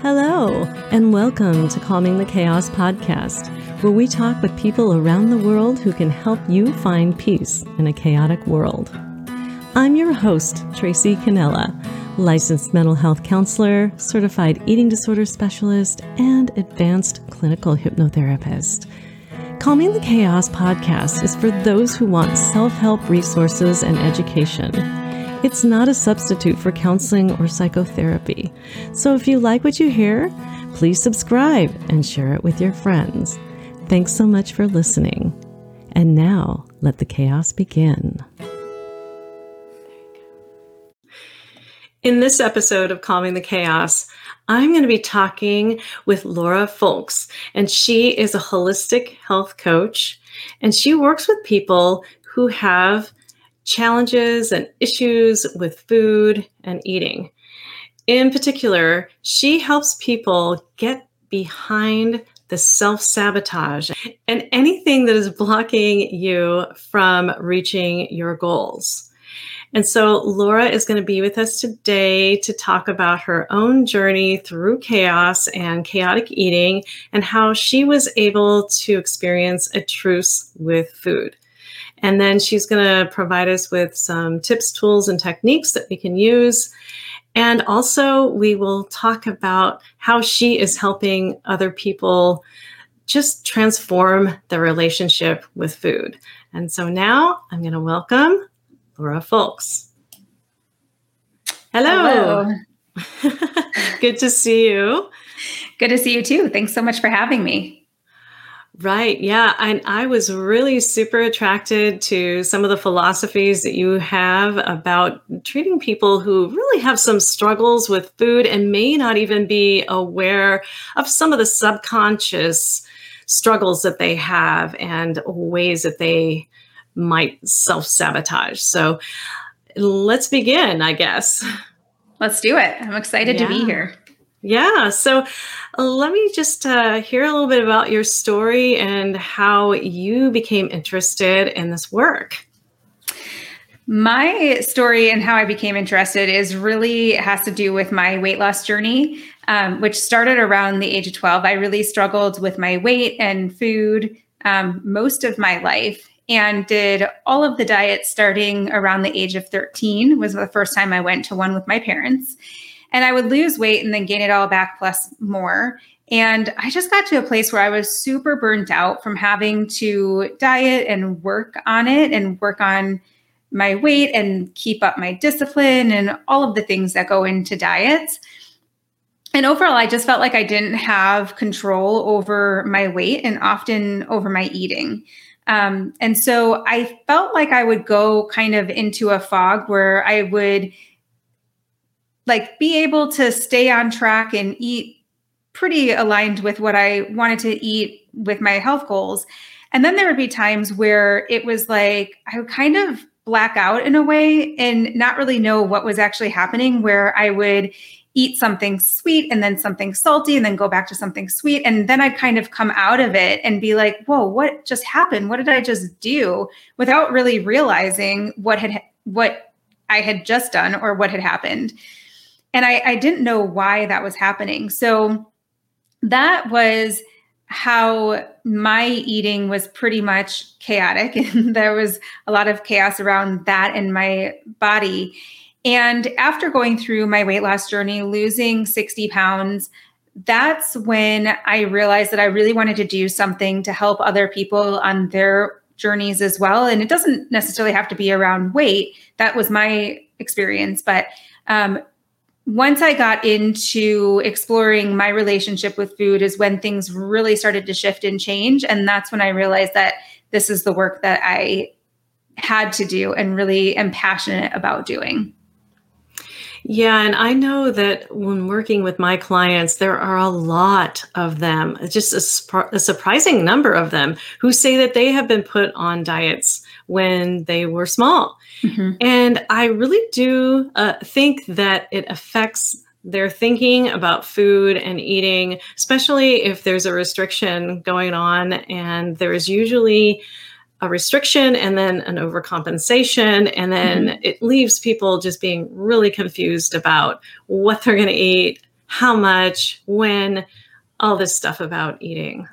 Hello, and welcome to Calming the Chaos Podcast, where we talk with people around the world who can help you find peace in a chaotic world. I'm your host, Tracy Canella, licensed mental health counselor, certified eating disorder specialist, and advanced clinical hypnotherapist. Calming the Chaos Podcast is for those who want self-help resources and education. It's not a substitute for counseling or psychotherapy. So if you like what you hear, please subscribe and share it with your friends. Thanks so much for listening. And now, let the chaos begin. In this episode of Calming the Chaos, I'm going to be talking with Laura Folks, and she is a holistic health coach, and she works with people who have challenges and issues with food and eating. In particular, she helps people get behind the self-sabotage and anything that is blocking you from reaching your goals. And so Laura is going to be with us today to talk about her own journey through chaos and chaotic eating and how she was able to experience a truce with food. And then she's going to provide us with some tips, tools, and techniques that we can use. And also, we will talk about how she is helping other people just transform their relationship with food. And so now I'm going to welcome Laura Folks. Hello. Hello. Good to see you. Good to see you too. Thanks so much for having me. Right. Yeah. And I was really super attracted to some of the philosophies that you have about treating people who really have some struggles with food and may not even be aware of some of the subconscious struggles that they have and ways that they might self-sabotage. So let's begin, I guess. Let's do it. I'm excited to be here. Yeah. So let me just hear a little bit about your story and how you became interested in this work. My story and how I became interested is really has to do with my weight loss journey, which started around the age of 12. I really struggled with my weight and food most of my life and did all of the diets starting around the age of 13 was the first time I went to one with my parents. And I would lose weight and then gain it all back plus more. And I just got to a place where I was super burnt out from having to diet and work on it and work on my weight and keep up my discipline and all of the things that go into diets. And overall, I just felt like I didn't have control over my weight and often over my eating. And so I felt like I would go kind of into a fog where I would be able to stay on track and eat pretty aligned with what I wanted to eat with my health goals. And then there would be times where it was like, I would kind of black out in a way and not really know what was actually happening, where I would eat something sweet and then something salty and then go back to something sweet. And then I'd kind of come out of it and be like, whoa, what just happened? What did I just do? Without really realizing what I had just done or what had happened. And I didn't know why that was happening. So that was how my eating was pretty much chaotic. And there was a lot of chaos around that in my body. And after going through my weight loss journey, losing 60 pounds, that's when I realized that I really wanted to do something to help other people on their journeys as well. And it doesn't necessarily have to be around weight. That was my experience. But once I got into exploring my relationship with food is when things really started to shift and change. And that's when I realized that this is the work that I had to do and really am passionate about doing. Yeah. And I know that when working with my clients, there are a lot of them, just a surprising number of them who say that they have been put on diets when they were small. Mm-hmm. And I really do think that it affects their thinking about food and eating, especially if there's a restriction going on. And there is usually a restriction and then an overcompensation. And then it leaves people just being really confused about what they're going to eat, how much, when, all this stuff about eating.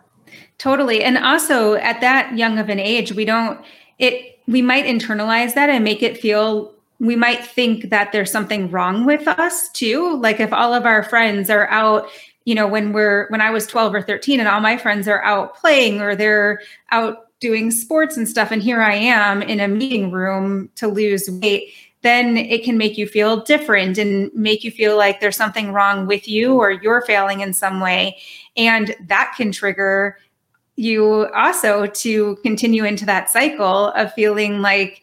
Totally. And also at that young of an age, we might internalize that and make it feel, we might think that there's something wrong with us too. Like if all of our friends are out, you know, when I was 12 or 13 and all my friends are out playing or they're out doing sports and stuff, and here I am in a meeting room to lose weight, then it can make you feel different and make you feel like there's something wrong with you or you're failing in some way. And that can trigger you also to continue into that cycle of feeling like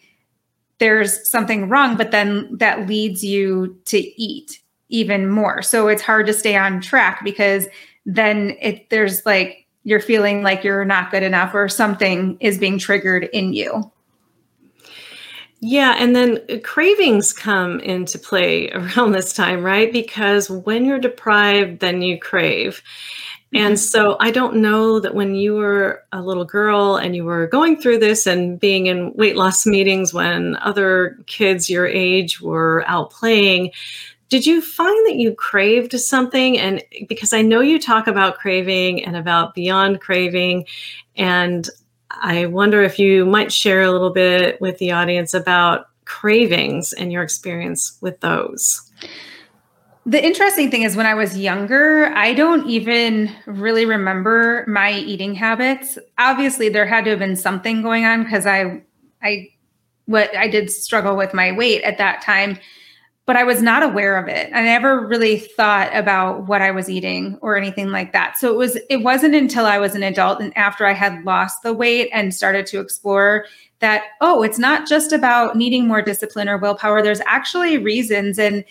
there's something wrong, but then that leads you to eat even more. So it's hard to stay on track because then there's like, you're feeling like you're not good enough or something is being triggered in you. Yeah. And then cravings come into play around this time, right? Because when you're deprived, then you crave. Mm-hmm. And so I don't know that when you were a little girl and you were going through this and being in weight loss meetings when other kids your age were out playing, did you find that you craved something? And because I know you talk about craving and about beyond craving, and I wonder if you might share a little bit with the audience about cravings and your experience with those. The interesting thing is when I was younger, I don't even really remember my eating habits. Obviously, there had to have been something going on because I did struggle with my weight at that time, but I was not aware of it. I never really thought about what I was eating or anything like that. So it wasn't until I was an adult and after I had lost the weight and started to explore that, oh, it's not just about needing more discipline or willpower. There's actually reasons. And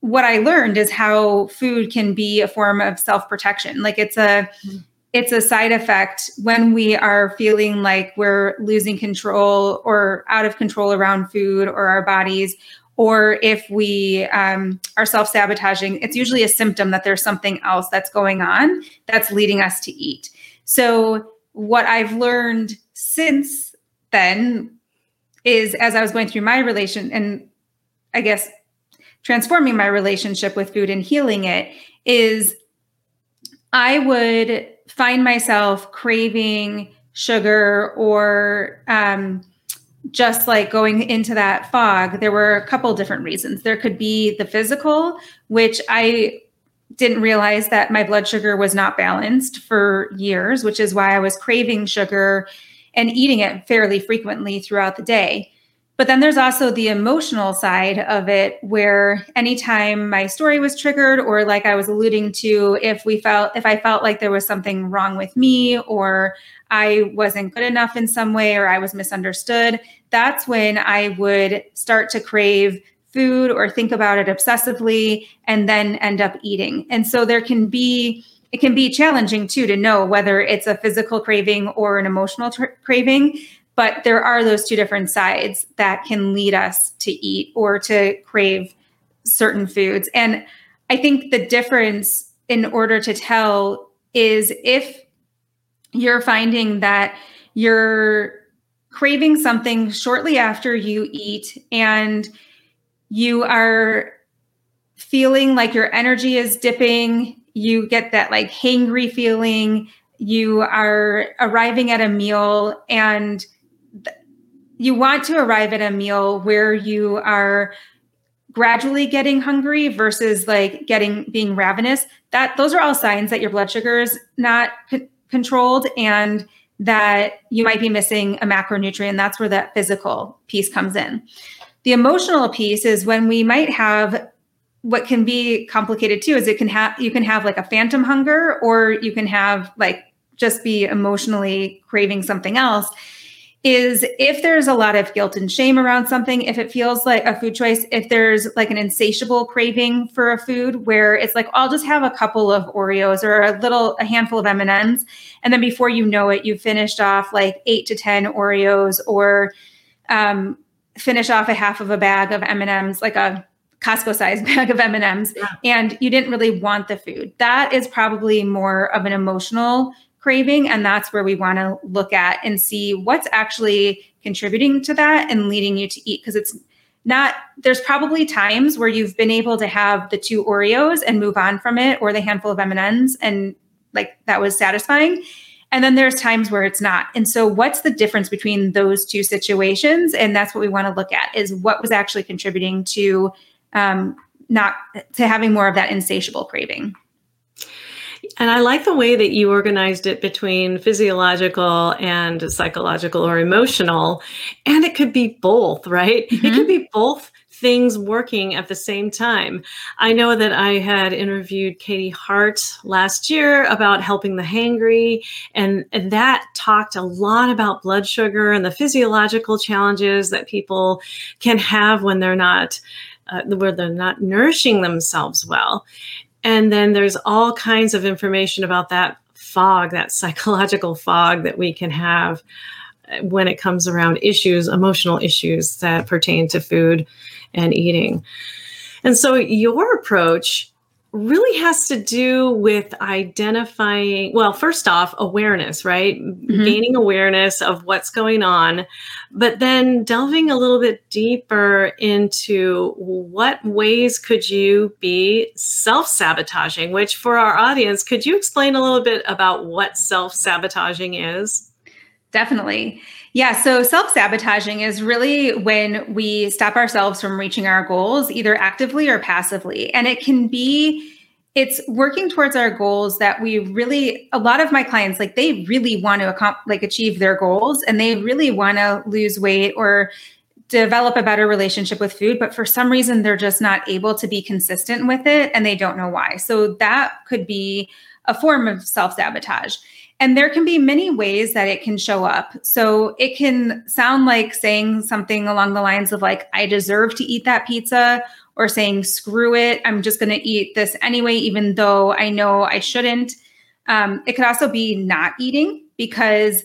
what I learned is how food can be a form of self-protection. Like it's a side effect when we are feeling like we're losing control or out of control around food or our bodies, or if we are self-sabotaging, it's usually a symptom that there's something else that's going on that's leading us to eat. So what I've learned since then is as I was going through my relation and I guess transforming my relationship with food and healing it is I would find myself craving sugar or just like going into that fog, there were a couple different reasons. There could be the physical, which I didn't realize that my blood sugar was not balanced for years, which is why I was craving sugar and eating it fairly frequently throughout the day. But then there's also the emotional side of it where anytime my story was triggered or like I was alluding to, if I felt like there was something wrong with me or I wasn't good enough in some way or I was misunderstood, that's when I would start to crave food or think about it obsessively and then end up eating. And so it can be challenging too to know whether it's a physical craving or an emotional craving. But there are those two different sides that can lead us to eat or to crave certain foods. And I think the difference in order to tell is if you're finding that you're craving something shortly after you eat and you are feeling like your energy is dipping, you get that like hangry feeling, you are arriving at a meal and you want to arrive at a meal where you are gradually getting hungry versus like being ravenous. Those are all signs that your blood sugar is not controlled and that you might be missing a macronutrient. That's where that physical piece comes in. The emotional piece is when we might have what can be complicated too, is you can have like a phantom hunger or you can have like just be emotionally craving something else. Is if there's a lot of guilt and shame around something, if it feels like a food choice, if there's like an insatiable craving for a food where it's like, I'll just have a couple of Oreos or a handful of M&Ms. And then before you know it, you've finished off like 8 to 10 Oreos or finish off a half of a bag of M&Ms, like a Costco-sized bag of M&Ms, and you didn't really want the food. That is probably more of an emotional craving. And that's where we want to look at and see what's actually contributing to that and leading you to eat. Because it's there's probably times where you've been able to have the 2 Oreos and move on from it, or the handful of M&Ms, and like that was satisfying. And then there's times where it's not. And so what's the difference between those 2 situations? And that's what we want to look at, is what was actually contributing to having more of that insatiable craving. And I like the way that you organized it between physiological and psychological or emotional. And it could be both, right? Mm-hmm. It could be both things working at the same time. I know that I had interviewed Katie Hart last year about helping the hangry, and that talked a lot about blood sugar and the physiological challenges that people can have when they're not nourishing themselves well. And then there's all kinds of information about that fog, that psychological fog that we can have when it comes around issues, emotional issues that pertain to food and eating. And so your approach really has to do with identifying, well, first off, awareness, right? Mm-hmm. Gaining awareness of what's going on, but then delving a little bit deeper into what ways could you be self-sabotaging, which for our audience, could you explain a little bit about what self-sabotaging is? Definitely. Yeah. So self-sabotaging is really when we stop ourselves from reaching our goals, either actively or passively. And it can be, it's working towards our goals that we really, a lot of my clients, like they really want to achieve their goals, and they really want to lose weight or develop a better relationship with food. But for some reason, they're just not able to be consistent with it, and they don't know why. So that could be a form of self-sabotage. And there can be many ways that it can show up. So it can sound like saying something along the lines of like, I deserve to eat that pizza, or saying, screw it, I'm just going to eat this anyway, even though I know I shouldn't. It could also be not eating because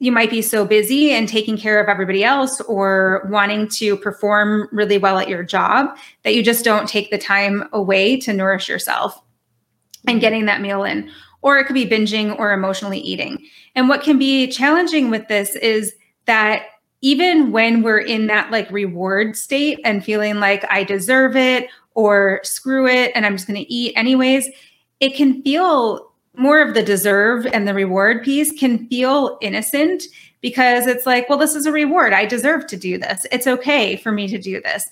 you might be so busy and taking care of everybody else, or wanting to perform really well at your job, that you just don't take the time away to nourish yourself and getting that meal in. Or it could be binging or emotionally eating. And what can be challenging with this is that even when we're in that like reward state and feeling like I deserve it, or screw it, and I'm just going to eat anyways, it can feel more of the deserve and the reward piece can feel innocent, because it's like, well, this is a reward. I deserve to do this. It's okay for me to do this.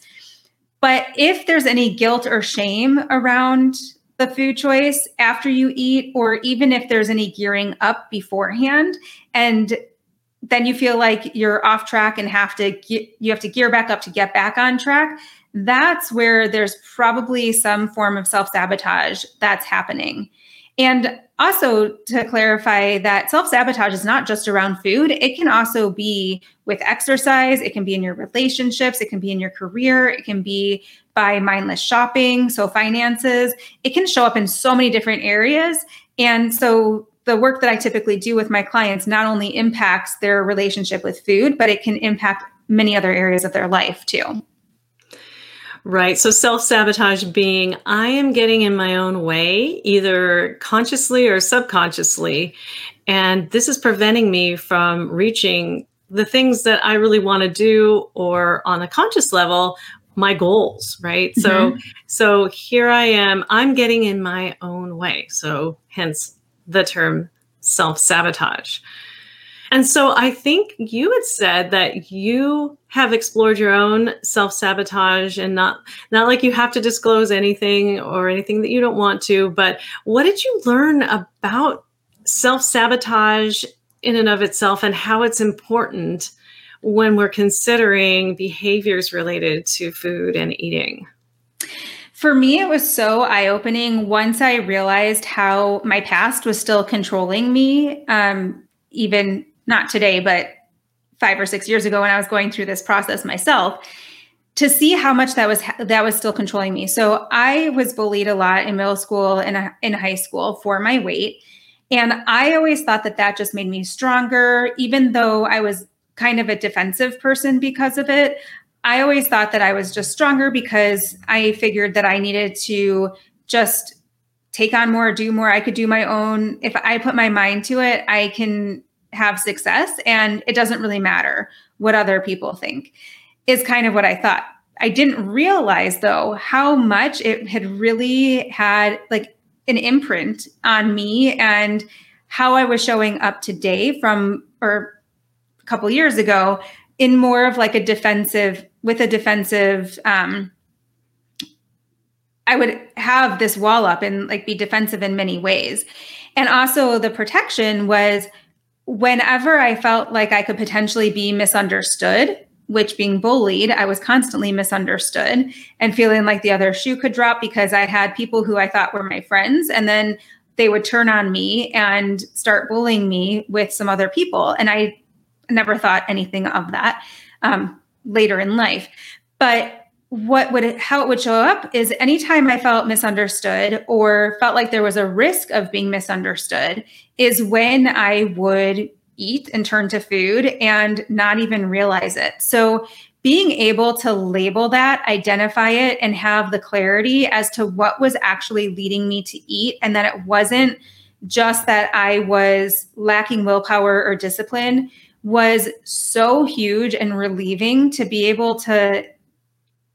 But if there's any guilt or shame around the food choice after you eat, or even if there's any gearing up beforehand, and then you feel like you're off track and you have to gear back up to get back on track, that's where there's probably some form of self-sabotage that's happening. And also to clarify that self-sabotage is not just around food. It can also be with exercise. It can be in your relationships. It can be in your career. It can be by mindless shopping. So finances, it can show up in so many different areas. And so the work that I typically do with my clients not only impacts their relationship with food, but it can impact many other areas of their life too. Right. So self-sabotage being, I am getting in my own way, either consciously or subconsciously, and this is preventing me from reaching the things that I really want to do, or on a conscious level, my goals, right? Mm-hmm. So here I am, I'm getting in my own way. So hence the term self-sabotage. And so I think you had said that you have explored your own self-sabotage, and not like you have to disclose anything or anything that you don't want to, but what did you learn about self-sabotage in and of itself, and how it's important when we're considering behaviors related to food and eating? For me, it was so eye-opening once I realized how my past was still controlling me, even not today, but 5 or 6 years ago when I was going through this process myself, to see how much that was still controlling me. So I was bullied a lot in middle school and in high school for my weight. And I always thought that just made me stronger, even though I was kind of a defensive person because of it. I always thought that I was just stronger because I figured that I needed to just take on more, do more. I could do my own. If I put my mind to it, I can have success, and it doesn't really matter what other people think, is kind of what I thought. I didn't realize though how much it had really had like an imprint on me and how I was showing up today or a couple years ago in more of like a defensive, I would have this wall up and like be defensive in many ways. And also the protection was whenever I felt like I could potentially be misunderstood, which being bullied, I was constantly misunderstood and feeling like the other shoe could drop because I had people who I thought were my friends. And then they would turn on me and start bullying me with some other people. And I never thought anything of that later in life. But how it would show up is anytime I felt misunderstood or felt like there was a risk of being misunderstood is when I would eat and turn to food and not even realize it. So being able to label that, identify it, and have the clarity as to what was actually leading me to eat, and that it wasn't just that I was lacking willpower or discipline, was so huge and relieving to be able to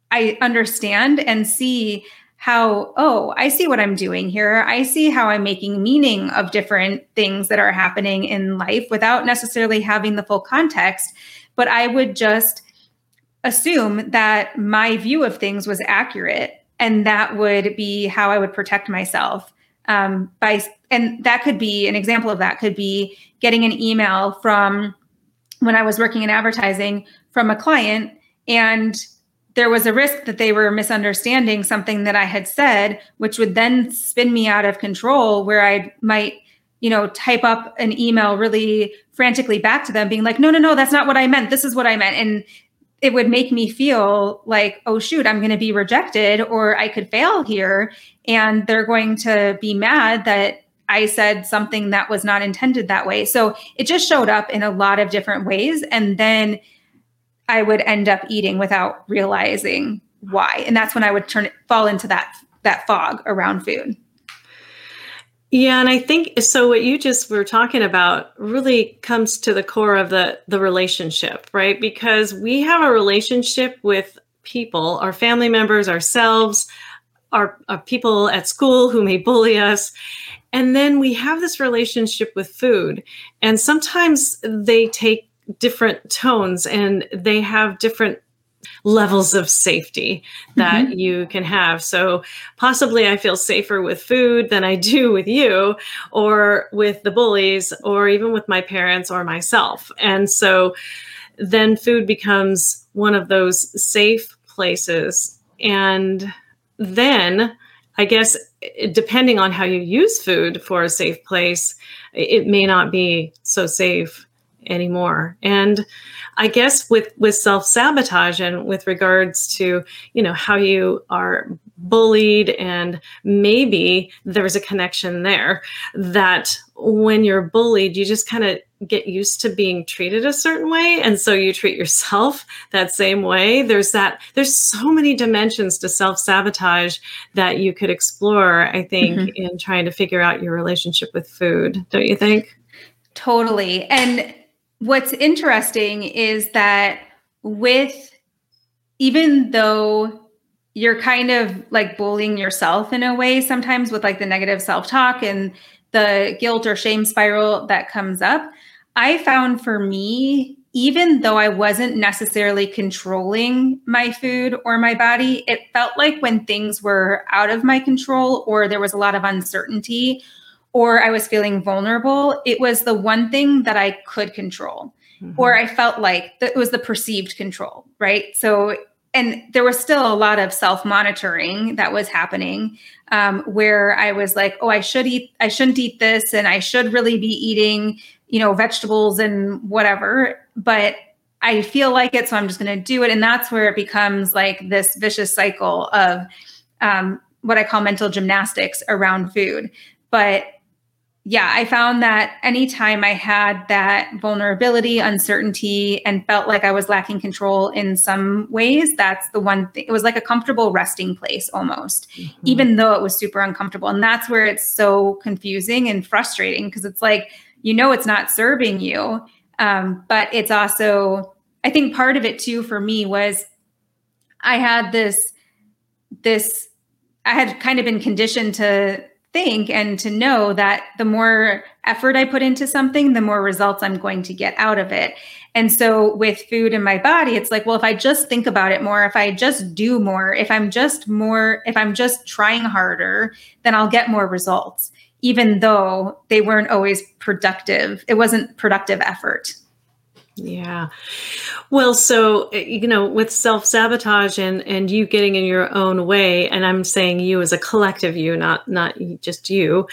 I understand and see how, oh, I see what I'm doing here. I see how I'm making meaning of different things that are happening in life without necessarily having the full context. But I would just assume that my view of things was accurate, and that would be how I would protect myself. And that could be an example of that could be getting an email from when I was working in advertising from a client, and there was a risk that they were misunderstanding something that I had said, which would then spin me out of control where I might, type up an email really frantically back to them being like, no, that's not what I meant. This is what I meant. And it would make me feel like, oh, shoot, I'm going to be rejected or I could fail here. And they're going to be mad that I said something that was not intended that way. So it just showed up in a lot of different ways. And then I would end up eating without realizing why. And that's when I would fall into that fog around food. Yeah. And I think, so what you just were talking about really comes to the core of the relationship, right? Because we have a relationship with people, our family members, ourselves, our people at school who may bully us. And then we have this relationship with food. And sometimes they take different tones and they have different levels of safety that you can have. So possibly I feel safer with food than I do with you or with the bullies or even with my parents or myself. And so then food becomes one of those safe places. And then I guess depending on how you use food for a safe place, it may not be so safe anymore. And I guess with self-sabotage and with regards to, how you are bullied, and maybe there's a connection there that when you're bullied, you just kind of get used to being treated a certain way. And so you treat yourself that same way. There's so many dimensions to self-sabotage that you could explore, I think, in trying to figure out your relationship with food. Don't you think? Totally. And what's interesting is that even though you're kind of like bullying yourself in a way, sometimes with like the negative self-talk and the guilt or shame spiral that comes up, I found for me, even though I wasn't necessarily controlling my food or my body, it felt like when things were out of my control or there was a lot of uncertainty or I was feeling vulnerable, it was the one thing that I could control, or I felt like that it was the perceived control, right? So, and there was still a lot of self-monitoring that was happening where I was like, oh, I shouldn't eat this, and I should really be eating, vegetables and whatever, but I feel like it, so I'm just going to do it. And that's where it becomes like this vicious cycle of what I call mental gymnastics around food. But yeah, I found that anytime I had that vulnerability, uncertainty, and felt like I was lacking control in some ways, that's the one thing. It was like a comfortable resting place almost, even though it was super uncomfortable. And that's where it's so confusing and frustrating because it's like, it's not serving you. But it's also, I think part of it too for me was I had this, I had kind of been conditioned to think and to know that the more effort I put into something, the more results I'm going to get out of it. And so with food in my body, it's like, well, if I just think about it more, if I just do more, if I'm just trying harder, then I'll get more results, even though they weren't always productive. It wasn't productive effort. Yeah. Well, so, you know, with self-sabotage and you getting in your own way, and I'm saying you as a collective you, not just you,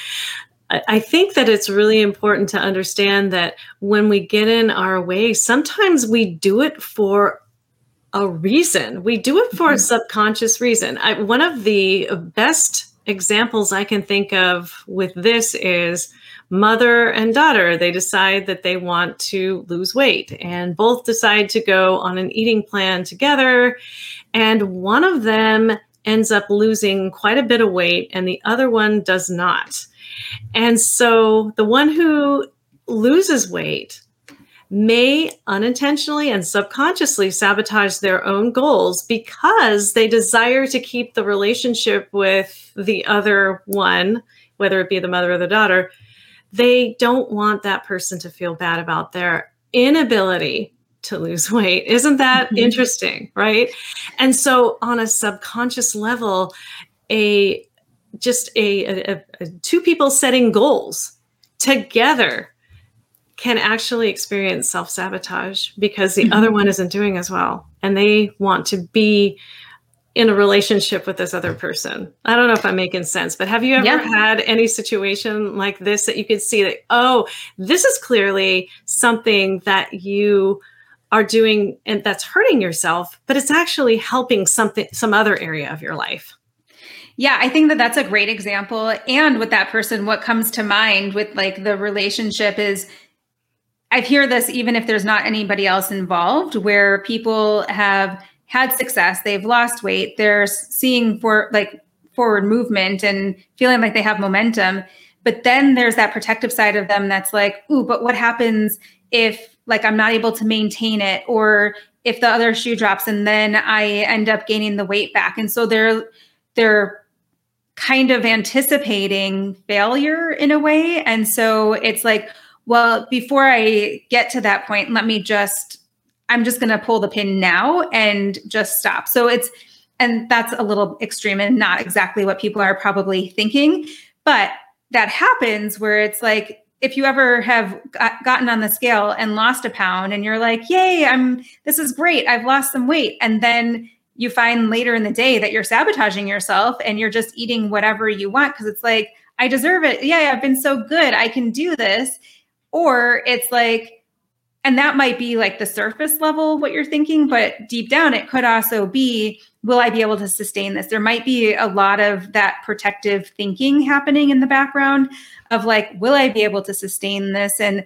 I think that it's really important to understand that when we get in our way, sometimes we do it for a reason. We do it for a subconscious reason. One of the best examples I can think of with this is mother and daughter. They decide that they want to lose weight and both decide to go on an eating plan together. And one of them ends up losing quite a bit of weight and the other one does not. And so the one who loses weight may unintentionally and subconsciously sabotage their own goals because they desire to keep the relationship with the other one, whether it be the mother or the daughter. They don't want that person to feel bad about their inability to lose weight. Isn't that interesting, right? And so on a subconscious level, two people setting goals together can actually experience self-sabotage because the other one isn't doing as well. And they want to be in a relationship with this other person. I don't know if I'm making sense, but have you ever had any situation like this that you could see that, oh, this is clearly something that you are doing and that's hurting yourself, but it's actually helping some other area of your life? Yeah, I think that that's a great example. And with that person, what comes to mind with like the relationship is, I hear this even if there's not anybody else involved, where people have had success, they've lost weight, they're seeing forward movement and feeling like they have momentum. But then there's that protective side of them that's like, ooh, but what happens if like I'm not able to maintain it, or if the other shoe drops and then I end up gaining the weight back? And so they're kind of anticipating failure in a way. And so it's like, well, before I get to that point, I'm just going to pull the pin now and just stop. So and that's a little extreme and not exactly what people are probably thinking, but that happens where it's like, if you ever have gotten on the scale and lost a pound and you're like, yay, this is great. I've lost some weight. And then you find later in the day that you're sabotaging yourself and you're just eating whatever you want because it's like, I deserve it. Yeah, I've been so good. I can do this. Or it's like, and that might be like the surface level, what you're thinking, but deep down it could also be, will I be able to sustain this? There might be a lot of that protective thinking happening in the background of like, will I be able to sustain this? And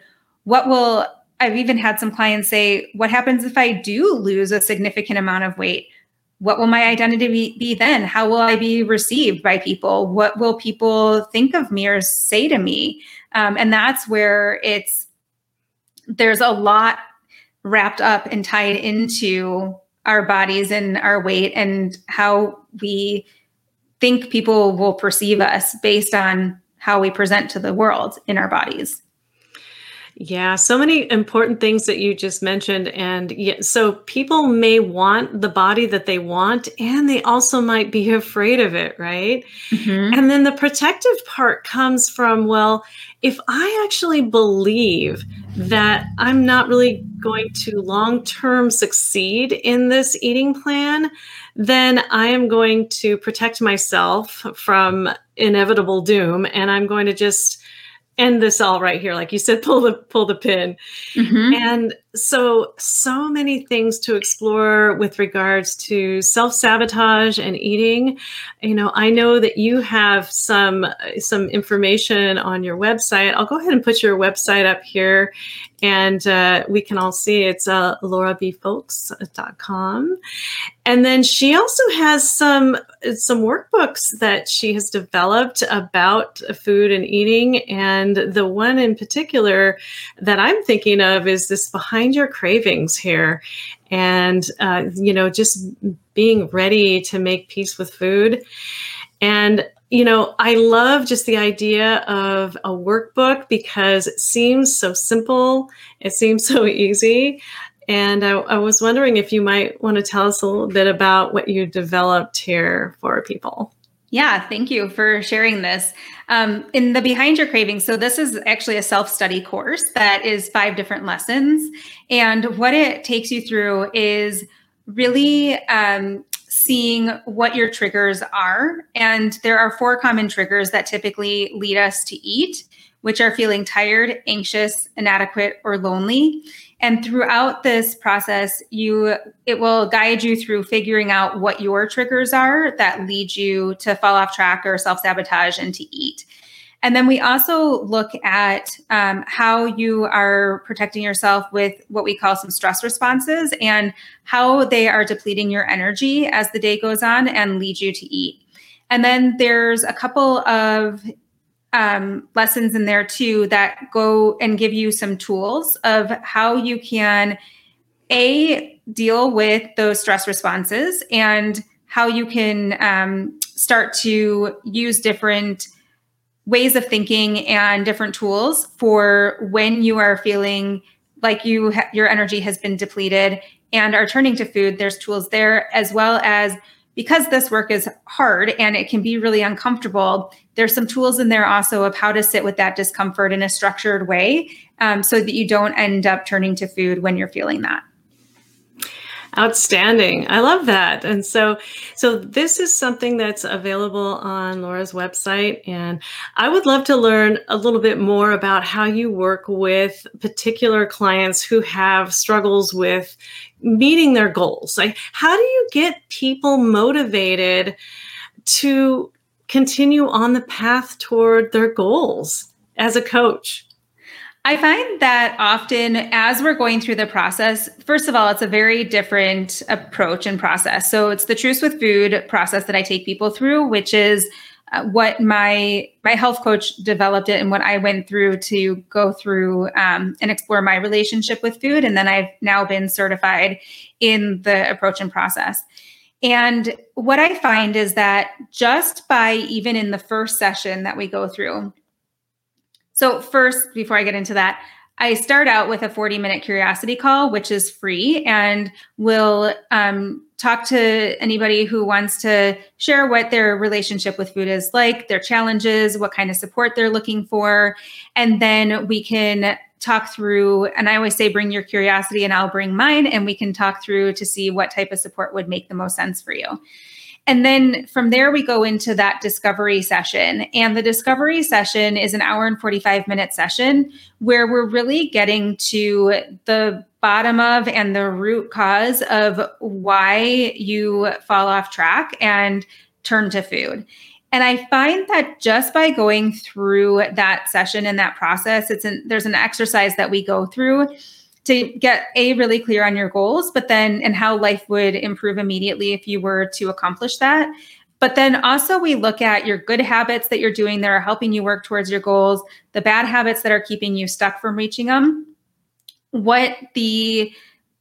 I've even had some clients say, what happens if I do lose a significant amount of weight? What will my identity be then? How will I be received by people? What will people think of me or say to me? And that's where there's a lot wrapped up and tied into our bodies and our weight and how we think people will perceive us based on how we present to the world in our bodies. Yeah, so many important things that you just mentioned. And yeah, so people may want the body that they want, and they also might be afraid of it, right? Mm-hmm. And then the protective part comes from, well, if I actually believe that I'm not really going to long-term succeed in this eating plan, then I am going to protect myself from inevitable doom, and I'm going to just end this all right here. Like you said, pull the pin. Mm-hmm. And so many things to explore with regards to self-sabotage and eating. You know, I know that you have some information on your website. I'll go ahead and put your website up here and we can all see it's laurabfolks.com. And then she also has some workbooks that she has developed about food and eating. And the one in particular that I'm thinking of is this Behind Your Cravings here. and, just being ready to make peace with food. And, I love just the idea of a workbook because it seems so simple. It seems so easy. And I was wondering if you might want to tell us a little bit about what you developed here for people. Yeah, thank you for sharing this. In the Behind Your Cravings, so this is actually a self-study course that is 5 different lessons. And what it takes you through is really seeing what your triggers are. And there are 4 common triggers that typically lead us to eat, which are feeling tired, anxious, inadequate, or lonely. And throughout this process, it will guide you through figuring out what your triggers are that lead you to fall off track or self-sabotage and to eat. And then we also look at how you are protecting yourself with what we call some stress responses and how they are depleting your energy as the day goes on and lead you to eat. And then there's a couple of lessons in there too that go and give you some tools of how you can deal with those stress responses and how you can start to use different ways of thinking and different tools for when you are feeling like your energy has been depleted and are turning to food. There's tools there, as well as, because this work is hard and it can be really uncomfortable, there's some tools in there also of how to sit with that discomfort in a structured way so that you don't end up turning to food when you're feeling that. Outstanding. I love that. And so this is something that's available on Laura's website. And I would love to learn a little bit more about how you work with particular clients who have struggles with meeting their goals. Like, how do you get people motivated to continue on the path toward their goals as a coach? I find that often as we're going through the process, first of all, it's a very different approach and process. So it's the Truce with Food process that I take people through, which is what my health coach developed it and what I went through to go through and explore my relationship with food. And then I've now been certified in the approach and process. And what I find is that just by even in the first session that we go through, so first, before I get into that, I start out with a 40-minute curiosity call, which is free, and will talk to anybody who wants to share what their relationship with food is like, their challenges, what kind of support they're looking for. And then we can talk through, and I always say, bring your curiosity and I'll bring mine, and we can talk through to see what type of support would make the most sense for you. And then from there, we go into that discovery session. And the discovery session is an hour and 45-minute session where we're really getting to the bottom of and the root cause of why you fall off track and turn to food. And I find that just by going through that session and that process, there's an exercise that we go through to get really clear on your goals, but then and how life would improve immediately if you were to accomplish that. But then also we look at your good habits that you're doing that are helping you work towards your goals, the bad habits that are keeping you stuck from reaching them, where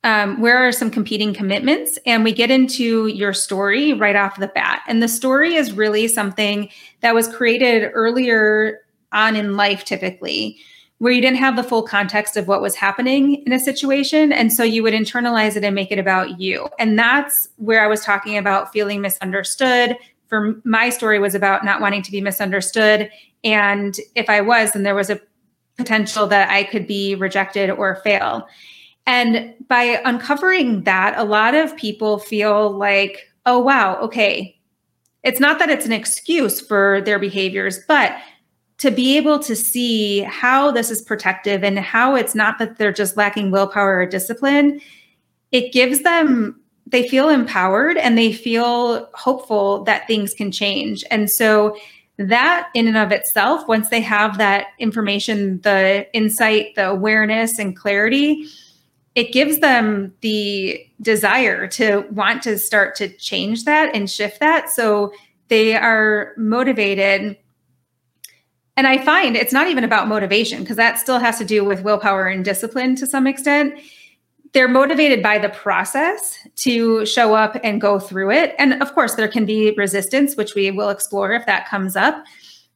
are some competing commitments, and we get into your story right off the bat. And the story is really something that was created earlier on in life typically, where you didn't have the full context of what was happening in a situation. And so you would internalize it and make it about you. And that's where I was talking about feeling misunderstood. For my story was about not wanting to be misunderstood. And if I was, then there was a potential that I could be rejected or fail. And by uncovering that, a lot of people feel like, oh, wow, okay. It's not that it's an excuse for their behaviors, but to be able to see how this is protective and how it's not that they're just lacking willpower or discipline, it gives them, they feel empowered and they feel hopeful that things can change. And so that in and of itself, once they have that information, the insight, the awareness and clarity, it gives them the desire to want to start to change that and shift that. So they are motivated. And I find it's not even about motivation, because that still has to do with willpower and discipline to some extent. they're motivated by the process to show up and go through it. And of course, there can be resistance, which we will explore if that comes up.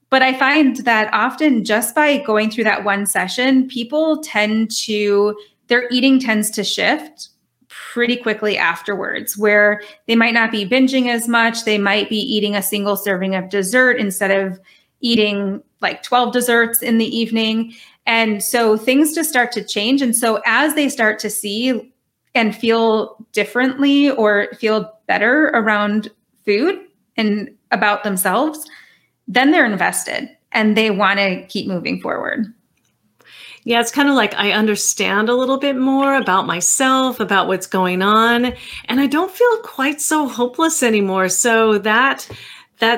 But I find that often just by going through that one session, people their eating tends to shift pretty quickly afterwards, where they might not be binging as much. They might be eating a single serving of dessert instead of eating like 12 desserts in the evening. And so things just start to change. And so as they start to see and feel differently or feel better around food and about themselves, then they're invested and they want to keep moving forward. Yeah, it's kind of like I understand a little bit more about myself, about what's going on, and I don't feel quite so hopeless anymore. So that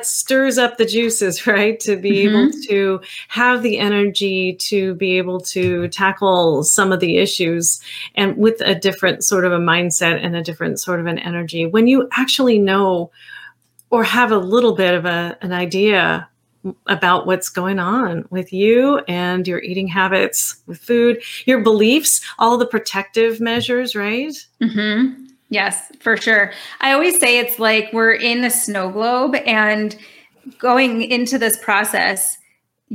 stirs up the juices, right? To be able to have the energy to be able to tackle some of the issues, and with a different sort of a mindset and a different sort of an energy. When you actually know or have a little bit of an idea about what's going on with you and your eating habits, with food, your beliefs, all the protective measures, right? Mm-hmm. Yes, for sure. I always say it's like we're in a snow globe, and going into this process,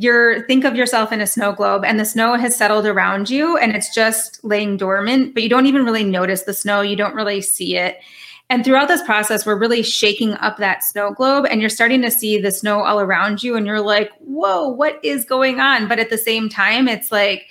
think of yourself in a snow globe and the snow has settled around you and it's just laying dormant, but you don't even really notice the snow. You don't really see it. And throughout this process, we're really shaking up that snow globe, and you're starting to see the snow all around you and you're like, whoa, what is going on? But at the same time, it's like,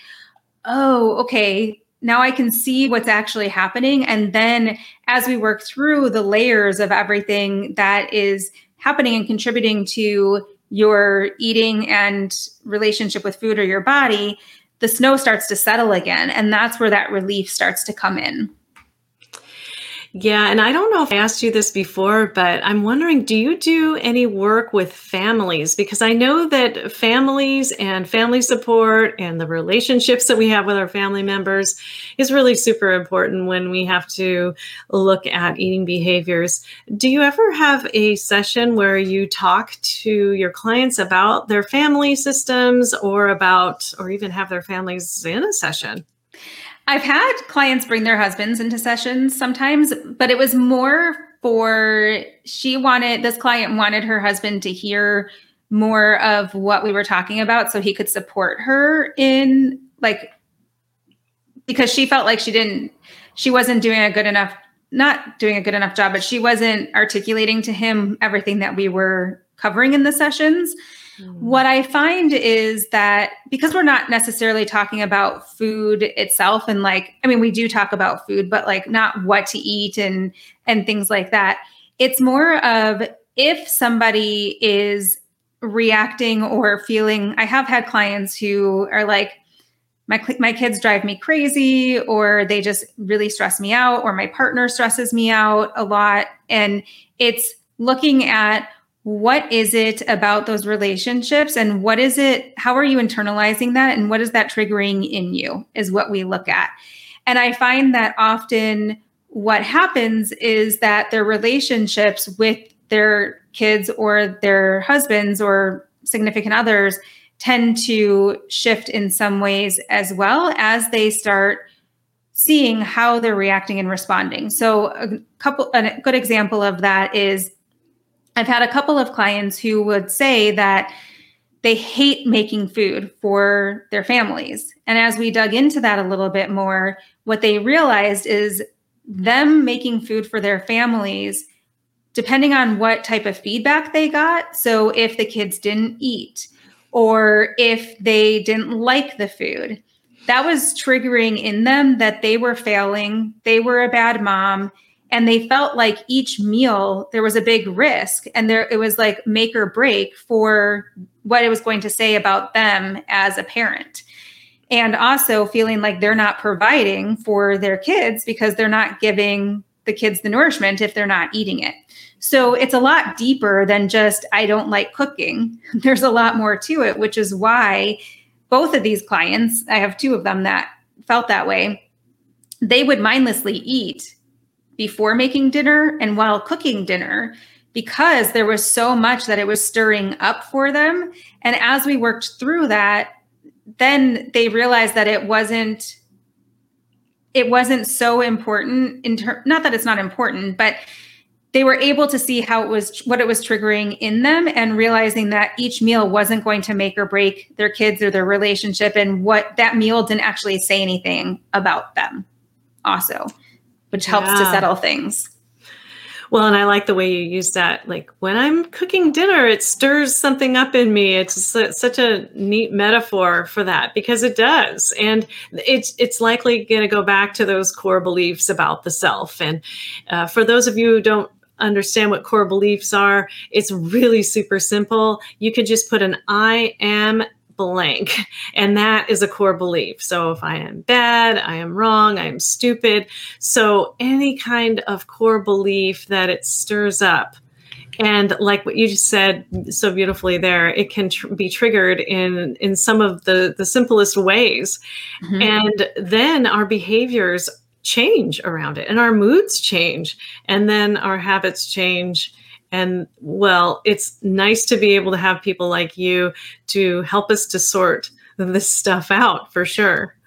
oh, okay, now I can see what's actually happening. And then as we work through the layers of everything that is happening and contributing to your eating and relationship with food or your body, the snow starts to settle again. And that's where that relief starts to come in. Yeah. And I don't know if I asked you this before, but I'm wondering, do you do any work with families? Because I know that families and family support and the relationships that we have with our family members is really super important when we have to look at eating behaviors. Do you ever have a session where you talk to your clients about their family systems or even have their families in a session? I've had clients bring their husbands into sessions sometimes, but it was more for this client wanted her husband to hear more of what we were talking about so he could support her in like, because she felt like she wasn't doing a good enough job, but she wasn't articulating to him everything that we were covering in the sessions. What I find is that because we're not necessarily talking about food itself, and we do talk about food, but like not what to eat and things like that. It's more of if somebody is reacting or feeling, I have had clients who are like, my kids drive me crazy, or they just really stress me out, or my partner stresses me out a lot. And it's looking at, what is it about those relationships and how are you internalizing that? And what is that triggering in you is what we look at. And I find that often what happens is that their relationships with their kids or their husbands or significant others tend to shift in some ways as well as they start seeing how they're reacting and responding. So a good example of that is I've had a couple of clients who would say that they hate making food for their families. And as we dug into that a little bit more, what they realized is them making food for their families, depending on what type of feedback they got. So if the kids didn't eat or if they didn't like the food, that was triggering in them that they were failing, they were a bad mom. And they felt like each meal, there was a big risk, and it was like make or break for what it was going to say about them as a parent. And also feeling like they're not providing for their kids because they're not giving the kids the nourishment if they're not eating it. So it's a lot deeper than just, I don't like cooking. There's a lot more to it, which is why both of these clients, I have two of them that felt that way, they would mindlessly eat before making dinner and while cooking dinner, because there was so much that it was stirring up for them. And as we worked through that, then they realized that it wasn't it wasn't so important in not that it's not important, but they were able to see how it was, what it was triggering in them, and realizing that each meal wasn't going to make or break their kids or their relationship, and what that meal didn't actually say anything about them also, which helps to settle things. Well, and I like the way you use that. Like, when I'm cooking dinner, it stirs something up in me. It's such a neat metaphor for that, because it does. And it's likely going to go back to those core beliefs about the self. And for those of you who don't understand what core beliefs are, it's really super simple. You could just put an I am blank, and that is a core belief. So if I am bad, I am wrong, I am stupid. So any kind of core belief that it stirs up. And like what you just said so beautifully there, it can be triggered in some of the simplest ways. Mm-hmm. And then our behaviors change around it, and our moods change, and then our habits change. And well, it's nice to be able to have people like you to help us to sort this stuff out, for sure.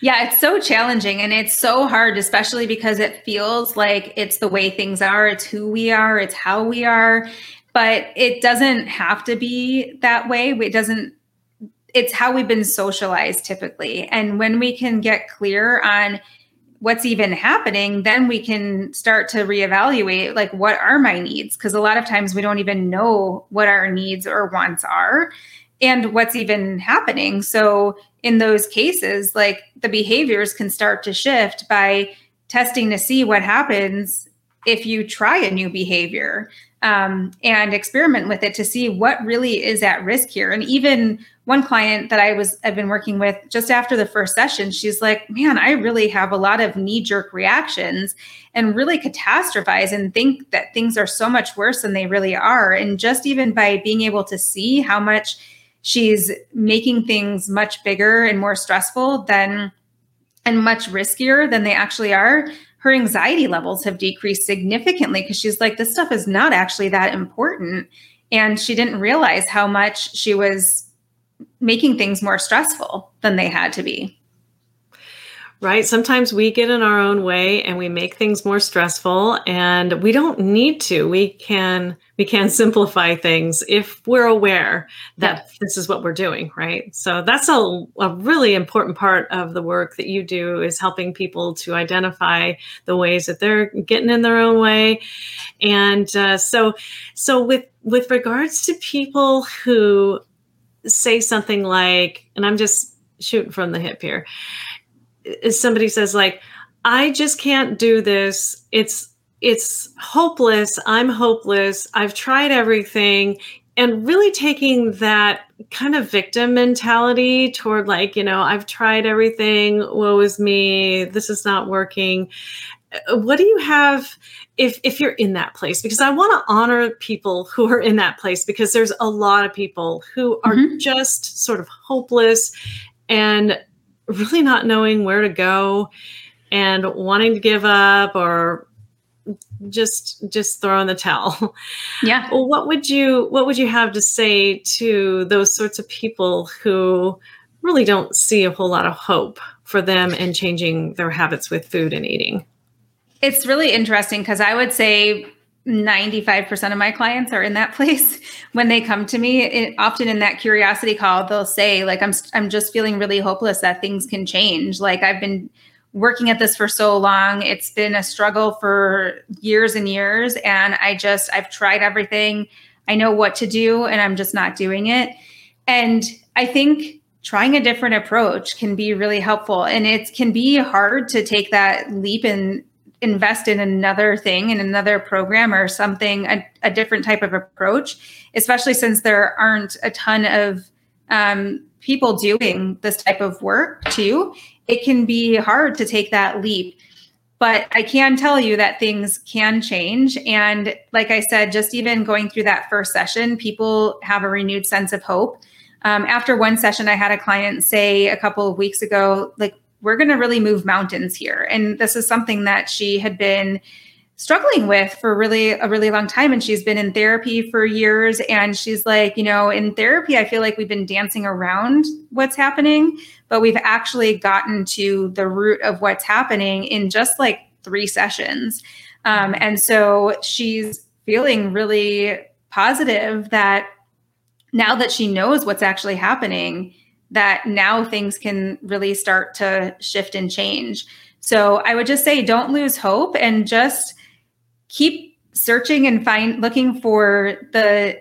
Yeah, it's so challenging, and it's so hard, especially because it feels like it's the way things are, it's who we are, it's how we are, but it doesn't have to be that way. It's how we've been socialized typically. And when we can get clear on what's even happening, then we can start to reevaluate, like, what are my needs? Because a lot of times we don't even know what our needs or wants are and what's even happening. So in those cases, like, the behaviors can start to shift by testing to see what happens if you try a new behavior and experiment with it to see what really is at risk here. And even one client that I've been working with, just after the first session, she's like, man, I really have a lot of knee-jerk reactions and really catastrophize and think that things are so much worse than they really are. And just even by being able to see how much she's making things much bigger and more stressful than, and much riskier than they actually are, her anxiety levels have decreased significantly, because she's like, this stuff is not actually that important. And she didn't realize how much she was making things more stressful than they had to be. Right. Sometimes we get in our own way and we make things more stressful, and we don't need to. We can simplify things if we're aware that this is what we're doing, right? So that's a really important part of the work that you do, is helping people to identify the ways that they're getting in their own way. And so with regards to people who say something like, and I'm just shooting from the hip here, somebody says like, I just can't do this. It's hopeless. I'm hopeless. I've tried everything. And really taking that kind of victim mentality toward, like, you know, I've tried everything, woe is me, this is not working. What do you have if you're in that place? Because I want to honor people who are in that place, because there's a lot of people who are just sort of hopeless and really not knowing where to go and wanting to give up or just throw in the towel. Yeah. What would you have to say to those sorts of people who really don't see a whole lot of hope for them in changing their habits with food and eating? It's really interesting, because I would say 95% of my clients are in that place. When they come to me, often in that curiosity call, they'll say, like, I'm just feeling really hopeless that things can change. Like, I've been working at this for so long. It's been a struggle for years and years. And I've tried everything. I know what to do, and I'm just not doing it. And I think trying a different approach can be really helpful. And it can be hard to take that leap and invest in another thing, in another program or something, a different type of approach, especially since there aren't a ton of people doing this type of work too. It can be hard to take that leap, but I can tell you that things can change. And like I said, just even going through that first session, people have a renewed sense of hope. After one session, I had a client say a couple of weeks ago, like, we're going to really move mountains here. And this is something that she had been struggling with for a really long time. And she's been in therapy for years. And she's like, you know, in therapy, I feel like we've been dancing around what's happening, but we've actually gotten to the root of what's happening in just like 3 sessions. And so she's feeling really positive that now that she knows what's actually happening, that now things can really start to shift and change. So I would just say, don't lose hope and just keep searching and looking for the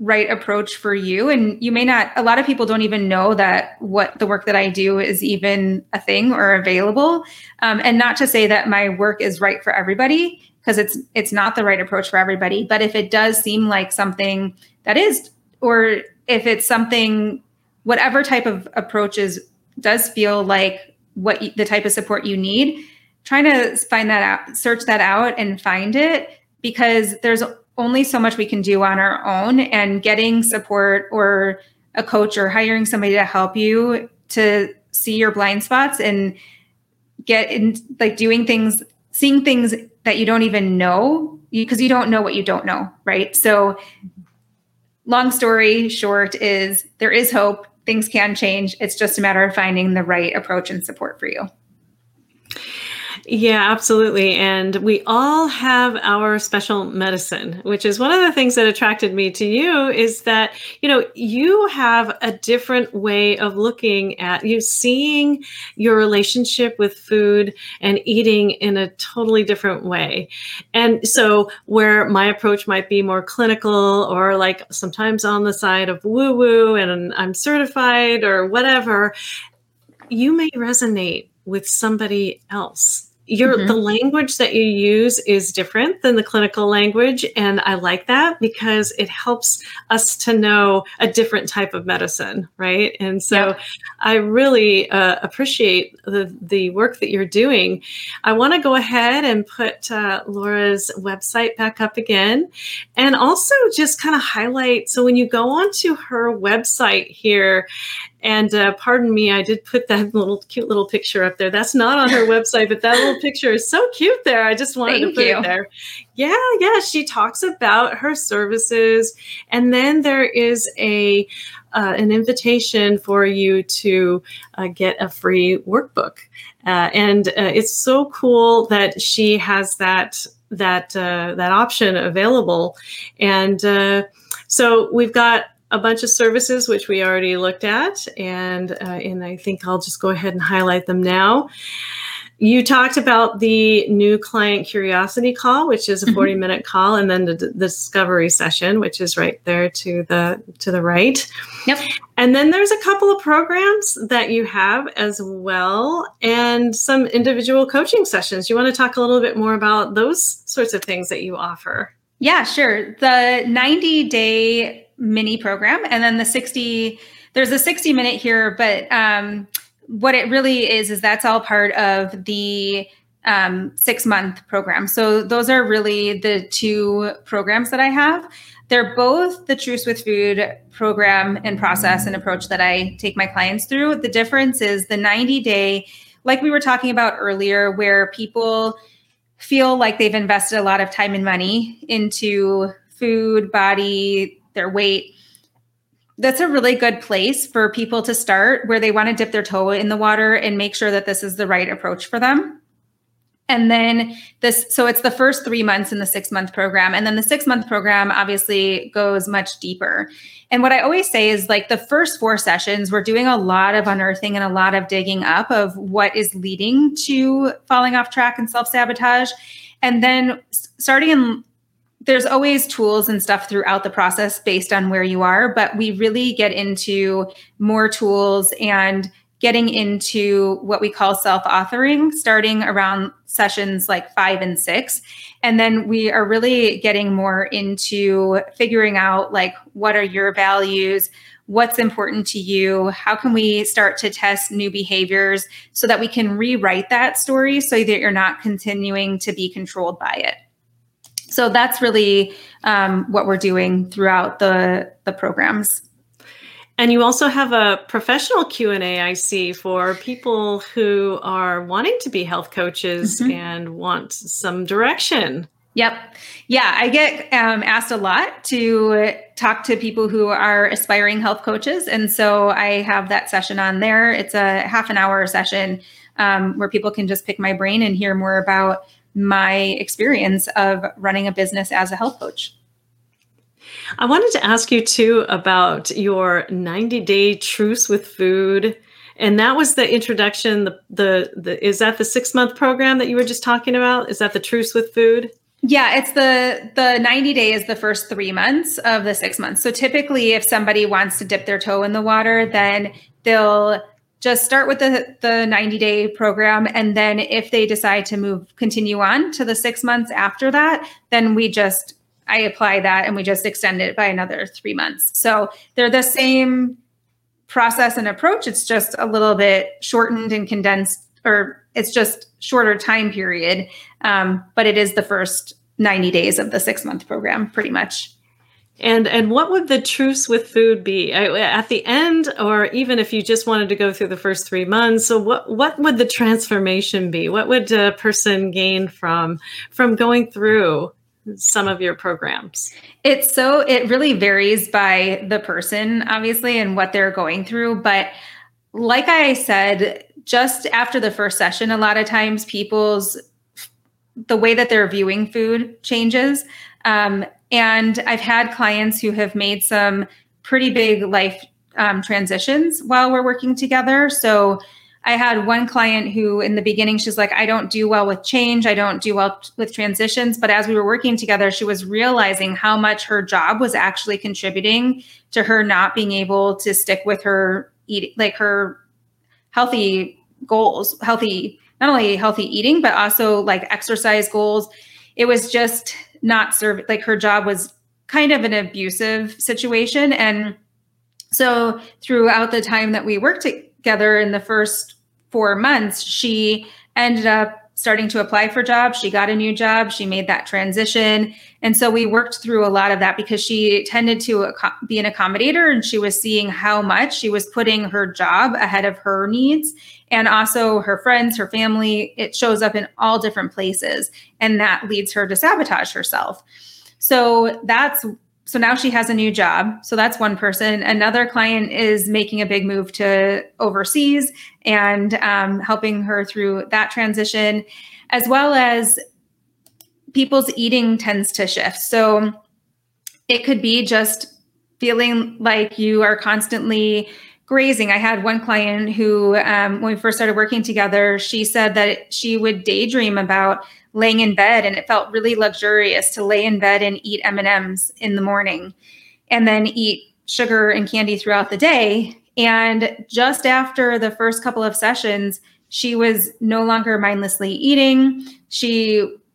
right approach for you. And you may not, a lot of people don't even know that what the work that I do is even a thing or available. And not to say that my work is right for everybody, because it's not the right approach for everybody. But if it does seem like something that is, or if it's something, whatever type of approaches does feel like what the type of support you need, trying to find that out, search that out and find it, because there's only so much we can do on our own, and getting support or a coach or hiring somebody to help you to see your blind spots and get in, like doing things, seeing things that you don't even know, because you don't know what you don't know, right? So long story short is there is hope. Things can change. It's just a matter of finding the right approach and support for you. Yeah, absolutely. And we all have our special medicine, which is one of the things that attracted me to you, is that, you know, you have a different way of looking at you, seeing your relationship with food and eating in a totally different way. And so where my approach might be more clinical, or like sometimes on the side of woo-woo and I'm certified or whatever, you may resonate with somebody else. The language that you use is different than the clinical language. And I like that because it helps us to know a different type of medicine, right? And so I really appreciate the work that you're doing. I want to go ahead and put Laura's website back up again, and also just kind of highlight. So when you go onto her website here, and pardon me, I did put that cute little picture up there. That's not on her website, but that little picture is so cute there. I just wanted to put it there. Yeah. She talks about her services. And then there is an invitation for you to get a free workbook. And it's so cool that she has that option available. And so we've got a bunch of services, which we already looked at. And I think I'll just go ahead and highlight them now. You talked about the new client curiosity call, which is a 40-minute call, and then the discovery session, which is right there to the right. Yep. And then there's a couple of programs that you have as well, and some individual coaching sessions. You want to talk a little bit more about those sorts of things that you offer? Yeah, sure. The 90-day mini program, and then there's a 60-minute here, but what it really is that's all part of the 6-month program. So those are really the two programs that I have. They're both the Truce with Food program and process and approach that I take my clients through. The difference is the 90-day, like we were talking about earlier, where people feel like they've invested a lot of time and money into food, body, their weight. That's a really good place for people to start, where they want to dip their toe in the water and make sure that this is the right approach for them. And then so it's the first 3 months in the 6-month program. And then the 6-month program obviously goes much deeper. And what I always say is, like, the first 4 sessions, we're doing a lot of unearthing and a lot of digging up of what is leading to falling off track and self-sabotage. And then there's always tools and stuff throughout the process based on where you are, but we really get into more tools and getting into what we call self-authoring, starting around sessions like 5 and 6. And then we are really getting more into figuring out, like, what are your values? What's important to you? How can we start to test new behaviors so that we can rewrite that story so that you're not continuing to be controlled by it? So that's really what we're doing throughout the programs. And you also have a professional Q&A, I see, for people who are wanting to be health coaches mm-hmm. and want some direction. Yep. Yeah, I get asked a lot to talk to people who are aspiring health coaches. And so I have that session on there. It's a half an hour session where people can just pick my brain and hear more about my experience of running a business as a health coach. I wanted to ask you, too, about your 90-day truce with food. And that was the introduction. The is that the 6-month program that you were just talking about? Is that the truce with food? Yeah, it's the 90 day is the first 3 months of the 6 months. So typically, if somebody wants to dip their toe in the water, then they'll just start with the 90-day program. And then if they decide to continue on to the 6 months after that, then I apply that and we just extend it by another 3 months. So they're the same process and approach. It's just a little bit shortened and condensed, or it's just shorter time period. But it is the first 90 days of the 6-month program, pretty much. And what would the truce with food be at the end, or even if you just wanted to go through the first 3 months? So what would the transformation be? What would a person gain from going through some of your programs? It really varies by the person, obviously, and what they're going through. But like I said, just after the first session, a lot of times the way that they're viewing food changes. And I've had clients who have made some pretty big life transitions while we're working together. So I had one client who in the beginning, she's like, I don't do well with change. I don't do well with transitions. But as we were working together, she was realizing how much her job was actually contributing to her not being able to stick with her eating, like her healthy goals, not only healthy eating, but also like exercise goals. It was just not like her job was kind of an abusive situation. And so throughout the time that we worked together in the first 4 months, she ended up starting to apply for jobs. She got a new job. She made that transition. And so we worked through a lot of that because she tended to be an accommodator, and she was seeing how much she was putting her job ahead of her needs and also her friends, her family. It shows up in all different places, and that leads her to sabotage herself. So now she has a new job. So that's one person. Another client is making a big move to overseas and helping her through that transition, as well as people's eating tends to shift. So it could be just feeling like you are constantly grazing. I had one client who, when we first started working together, she said that she would daydream about laying in bed, and it felt really luxurious to lay in bed and eat M&Ms in the morning and then eat sugar and candy throughout the day. And just after the first couple of sessions, she was no longer mindlessly eating.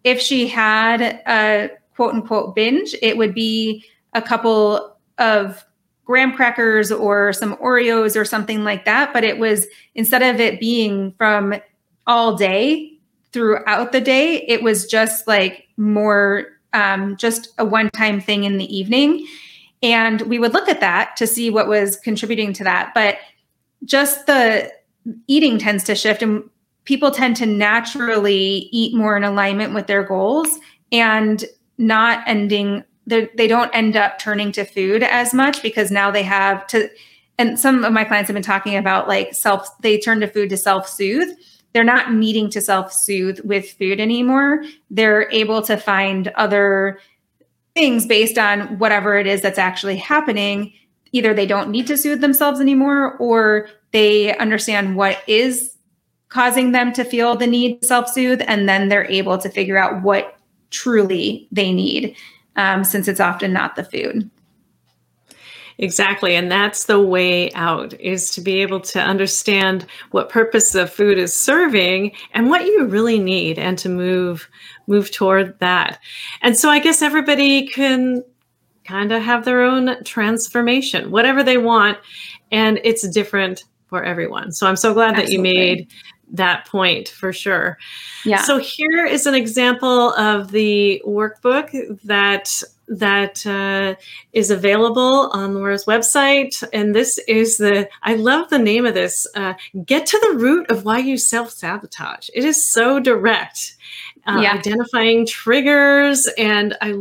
If she had a quote unquote binge, it would be a couple of graham crackers or some Oreos or something like that. But it was, instead of it being from all day, throughout the day, it was just like more, just a one-time thing in the evening. And we would look at that to see what was contributing to that. But just the eating tends to shift, and people tend to naturally eat more in alignment with their goals and not ending, they don't end up turning to food as much because now they have to, and some of my clients have been talking about like they turn to food to self-soothe. They're not needing to self-soothe with food anymore. They're able to find other things based on whatever it is that's actually happening. Either they don't need to soothe themselves anymore, or they understand what is causing them to feel the need to self-soothe, and then they're able to figure out what truly they need, since it's often not the food. Exactly. And that's the way out, is to be able to understand what purpose the food is serving and what you really need, and to move toward that. And so I guess everybody can kind of have their own transformation, whatever they want. And it's different for everyone. So I'm so glad that you made that point, for sure. Yeah. So here is an example of the workbook that that is available on Laura's website. And this is I love the name of this, Get to the Root of Why You Self-Sabotage. It is so direct, identifying triggers. And I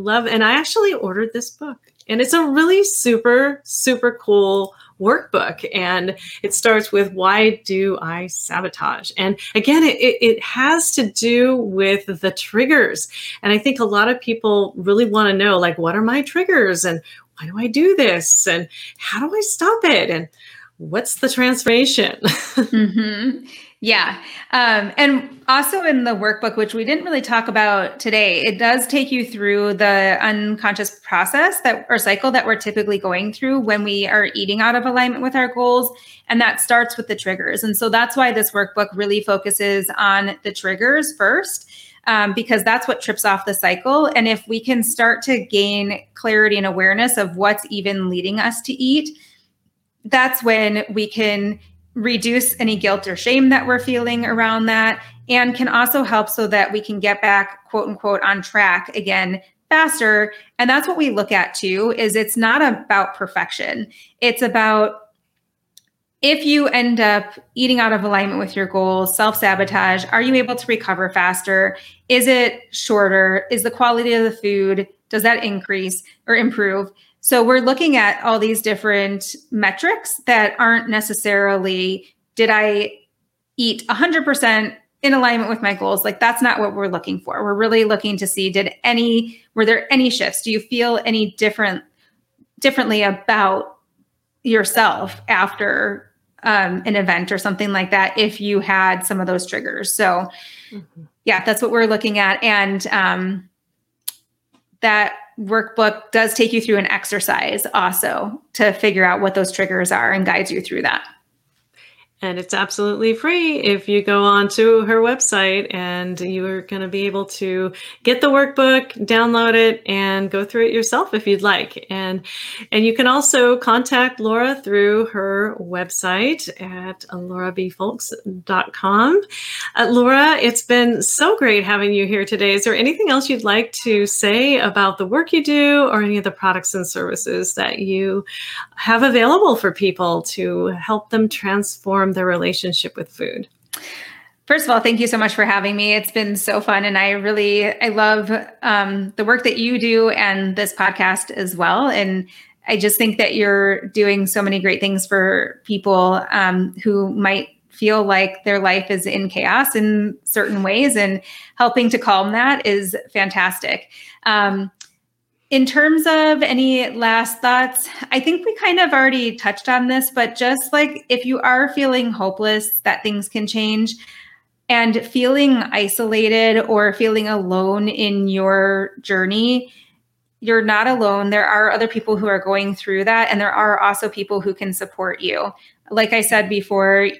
actually ordered this book. And it's a really super, super cool workbook. And it starts with, why do I sabotage? And again, it has to do with the triggers. And I think a lot of people really want to know, like, what are my triggers? And why do I do this? And how do I stop it? And what's the transformation? Mm-hmm. Yeah. And also in the workbook, which we didn't really talk about today, it does take you through the unconscious process or cycle that we're typically going through when we are eating out of alignment with our goals. And that starts with the triggers. And so that's why this workbook really focuses on the triggers first, because that's what trips off the cycle. And if we can start to gain clarity and awareness of what's even leading us to eat, that's when we can reduce any guilt or shame that we're feeling around that, and can also help so that we can get back, quote unquote, on track again faster. And that's what we look at too, is it's not about perfection. It's about, if you end up eating out of alignment with your goals, self-sabotage, are you able to recover faster? Is it shorter? Is the quality of the food, does that increase or improve? So we're looking at all these different metrics that aren't necessarily, did I eat 100% in alignment with my goals? Like, that's not what we're looking for. We're really looking to see, were there any shifts? Do you feel any differently about yourself after an event or something like that, if you had some of those triggers? So yeah, that's what we're looking at. And that workbook does take you through an exercise also to figure out what those triggers are and guides you through that. And it's absolutely free. If you go on to her website, and you are going to be able to get the workbook, download it, and go through it yourself if you'd like. And you can also contact Laura through her website at laurabfolks.com. Laura, it's been so great having you here today. Is there anything else you'd like to say about the work you do, or any of the products and services that you have available for people to help them transform their relationship with food? First of all, thank you so much for having me. It's been so fun. And I love the work that you do and this podcast as well. And I just think that you're doing so many great things for people who might feel like their life is in chaos in certain ways, and helping to calm that is fantastic. In terms of any last thoughts, I think we kind of already touched on this, but just like, if you are feeling hopeless that things can change, and feeling isolated or feeling alone in your journey, you're not alone. There are other people who are going through that, and there are also people who can support you. Like I said before,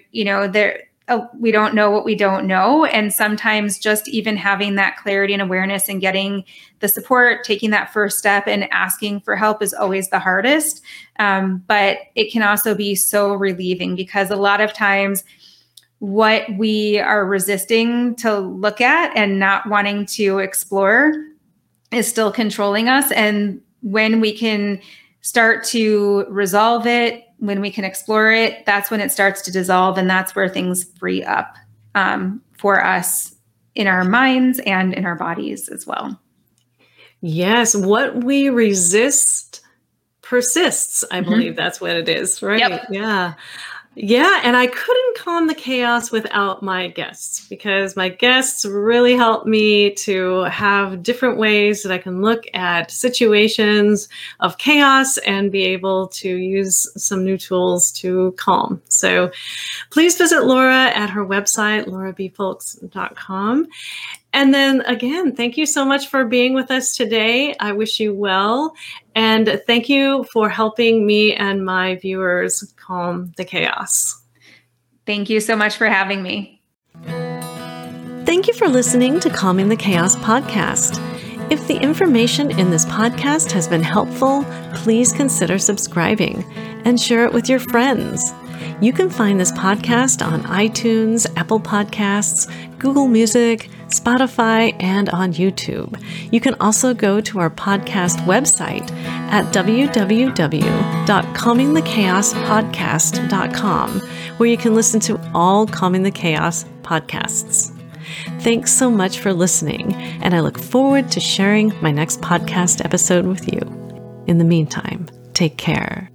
we don't know what we don't know. And sometimes just even having that clarity and awareness and getting the support, taking that first step and asking for help is always the hardest. But it can also be so relieving, because a lot of times what we are resisting to look at and not wanting to explore is still controlling us. And when we can start to resolve it, when we can explore it, that's when it starts to dissolve. And that's where things free up for us in our minds and in our bodies as well. Yes. What we resist persists. I believe that's what it is, right? Yep. Yeah. Yeah. And I couldn't calm the chaos without my guests, because my guests really helped me to have different ways that I can look at situations of chaos and be able to use some new tools to calm. So please visit Laura at her website, laurabfolks.com. And then again, thank you so much for being with us today. I wish you well. And thank you for helping me and my viewers calm the chaos. Thank you so much for having me. Thank you for listening to Calming the Chaos podcast. If the information in this podcast has been helpful, please consider subscribing and share it with your friends. You can find this podcast on iTunes, Apple Podcasts, Google Music, Spotify, and on YouTube. You can also go to our podcast website at www.calmingthechaospodcast.com, where you can listen to all Calming the Chaos podcasts. Thanks so much for listening, and I look forward to sharing my next podcast episode with you. In the meantime, take care.